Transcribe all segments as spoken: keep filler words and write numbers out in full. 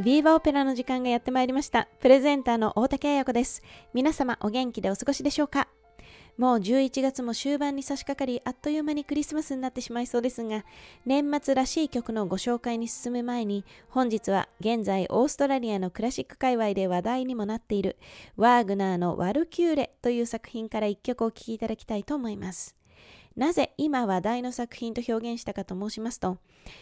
ビーバオペラの時間がやってまいりました。プレゼンターの大竹彩子です。皆様お元気でお過ごしでしょうか。もうじゅういちがつも終盤に差し掛かり、あっという間にクリスマスになってしまいそうですが、年末らしい曲のご紹介に進む前に、本日は現在オーストラリアのクラシック界隈で話題にもなっているワーグナーのワルキューレという作品からいっきょくお聴きいただきたいと思います。なぜ今話題の作品と表現したかと申しますと、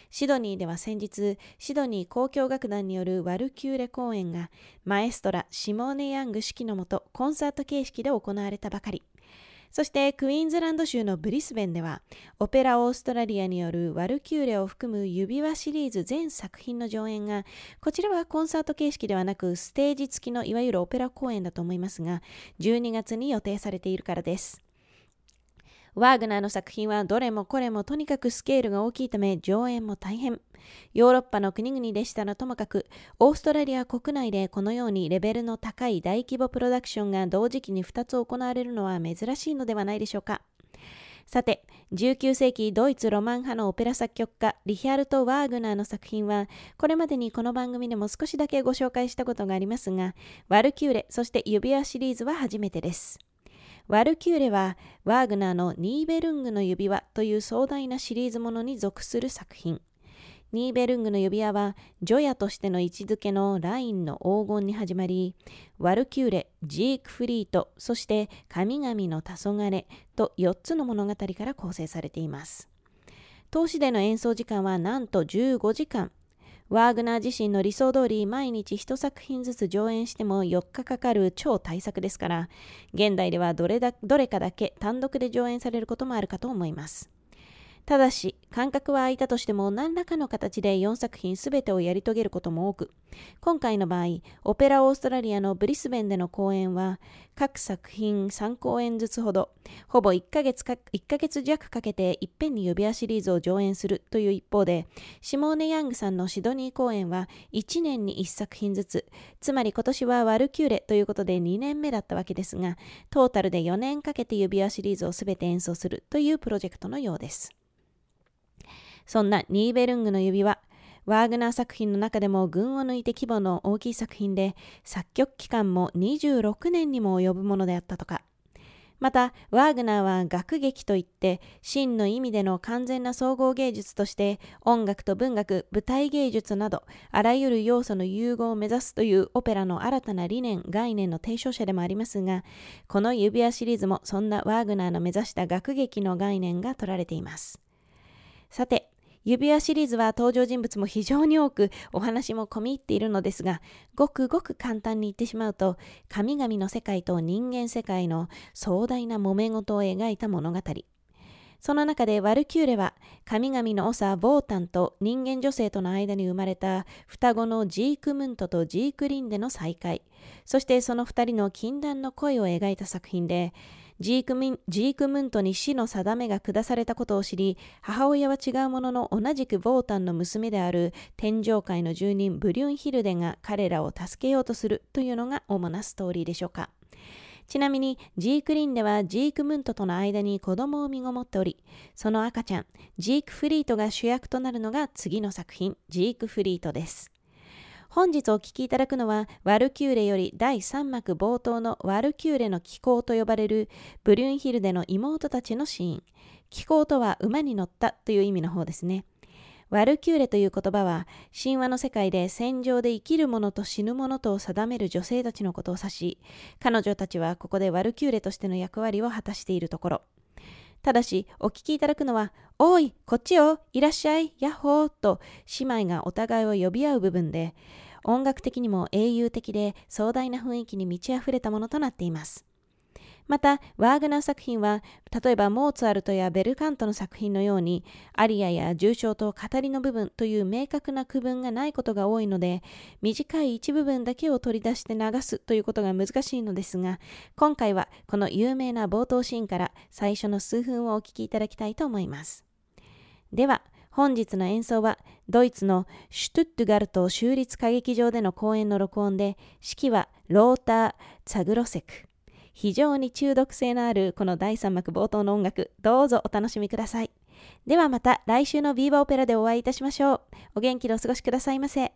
シドニーでは先日、シドニー交響楽団によるワルキューレ公演がマエストラシモーネ・ヤング指揮のもとコンサート形式で行われたばかり。そしてクイーンズランド州のブリスベンでは、オペラオーストラリアによるワルキューレを含む指輪シリーズ全作品の上演が、こちらはコンサート形式ではなくステージ付きのいわゆるオペラ公演だと思いますが、じゅうにがつに予定されているからです。ワーグナーの作品はどれもこれもとにかくスケールが大きいため、上演も大変。ヨーロッパの国々でしたらともかく、オーストラリア国内でこのようにレベルの高い大規模プロダクションが同時期にふたつ行われるのは珍しいのではないでしょうか。さて、じゅうきゅうせいきドイツロマン派のオペラ作曲家リヒャルト・ワーグナーの作品は、これまでにこの番組でも少しだけご紹介したことがありますが、ワルキューレ、そして指輪シリーズは初めてです。ワルキューレはワーグナーのニーベルングの指輪という壮大なシリーズものに属する作品。ニーベルングの指輪は除夜としての位置づけのラインの黄金に始まり、ワルキューレ、ジークフリート、そして神々の黄昏とよっつの物語から構成されています。通しでの演奏時間はなんとじゅうごじかん。ワーグナー自身の理想通り毎日一作品ずつ上演してもよっかかかる超大作ですから、現代ではどれだ、どれかだけ単独で上演されることもあるかと思います。ただし、間隔は空いたとしても何らかの形でよんさくひんすべてをやり遂げることも多く、今回の場合、オペラオーストラリアのブリスベンでの公演は、各作品さんこうえんずつほど、ほぼいっかげつか、いっかげつじゃくかけていっぺんに指輪シリーズを上演するという一方で、シモーネ・ヤングさんのシドニー公演はいちねんにいっさくひんずつ、つまり今年はワルキューレということでにねんめだったわけですが、トータルでよねんかけて指輪シリーズをすべて演奏するというプロジェクトのようです。そんなニーベルングの指輪、ワーグナー作品の中でも群を抜いて規模の大きい作品で、作曲期間もにじゅうろくねんにも及ぶものであったとか。また、ワーグナーは楽劇といって、真の意味での完全な総合芸術として、音楽と文学、舞台芸術など、あらゆる要素の融合を目指すというオペラの新たな理念、概念の提唱者でもありますが、この指輪シリーズもそんなワーグナーの目指した楽劇の概念が取られています。さて、指輪シリーズは登場人物も非常に多く、お話も込み入っているのですが、ごくごく簡単に言ってしまうと、神々の世界と人間世界の壮大な揉め事を描いた物語。その中でワルキューレは、神々の長ヴォータンと人間女性との間に生まれた双子のジークムントとジークリンでの再会、そしてそのふたりの禁断の恋を描いた作品で、ジークミン、ジークムントに死の定めが下されたことを知り、母親は違うものの同じくヴォータンの娘である天上界の住人ブリュンヒルデが彼らを助けようとするというのが主なストーリーでしょうか。ちなみにジークリンではジークムントとの間に子供を身ごもっており、その赤ちゃん、ジークフリートが主役となるのが次の作品、ジークフリートです。本日お聴きいただくのは、ワルキューレよりだいさんまく冒頭のワルキューレの騎行と呼ばれるブリュンヒルデの妹たちのシーン。騎行とは馬に乗ったという意味の方ですね。ワルキューレという言葉は、神話の世界で戦場で生きる者と死ぬ者とを定める女性たちのことを指し、彼女たちはここでワルキューレとしての役割を果たしているところ。ただし、お聞きいただくのは、おい、こっちよ、いらっしゃい、やっほーと姉妹がお互いを呼び合う部分で、音楽的にも英雄的で壮大な雰囲気に満ち溢れたものとなっています。また、ワーグナー作品は、例えばモーツァルトやベルカントの作品のように、アリアや重唱と語りの部分という明確な区分がないことが多いので、短い一部分だけを取り出して流すということが難しいのですが、今回はこの有名な冒頭シーンから最初の数分をお聞きいただきたいと思います。では、本日の演奏は、ドイツのシュトゥットガルト州立歌劇場での公演の録音で、指揮はローター・ツァグロセク。非常に中毒性のあるこのだいさんまく冒頭の音楽、どうぞお楽しみください。ではまた来週のビーバオペラでお会いいたしましょう。お元気でお過ごしくださいませ。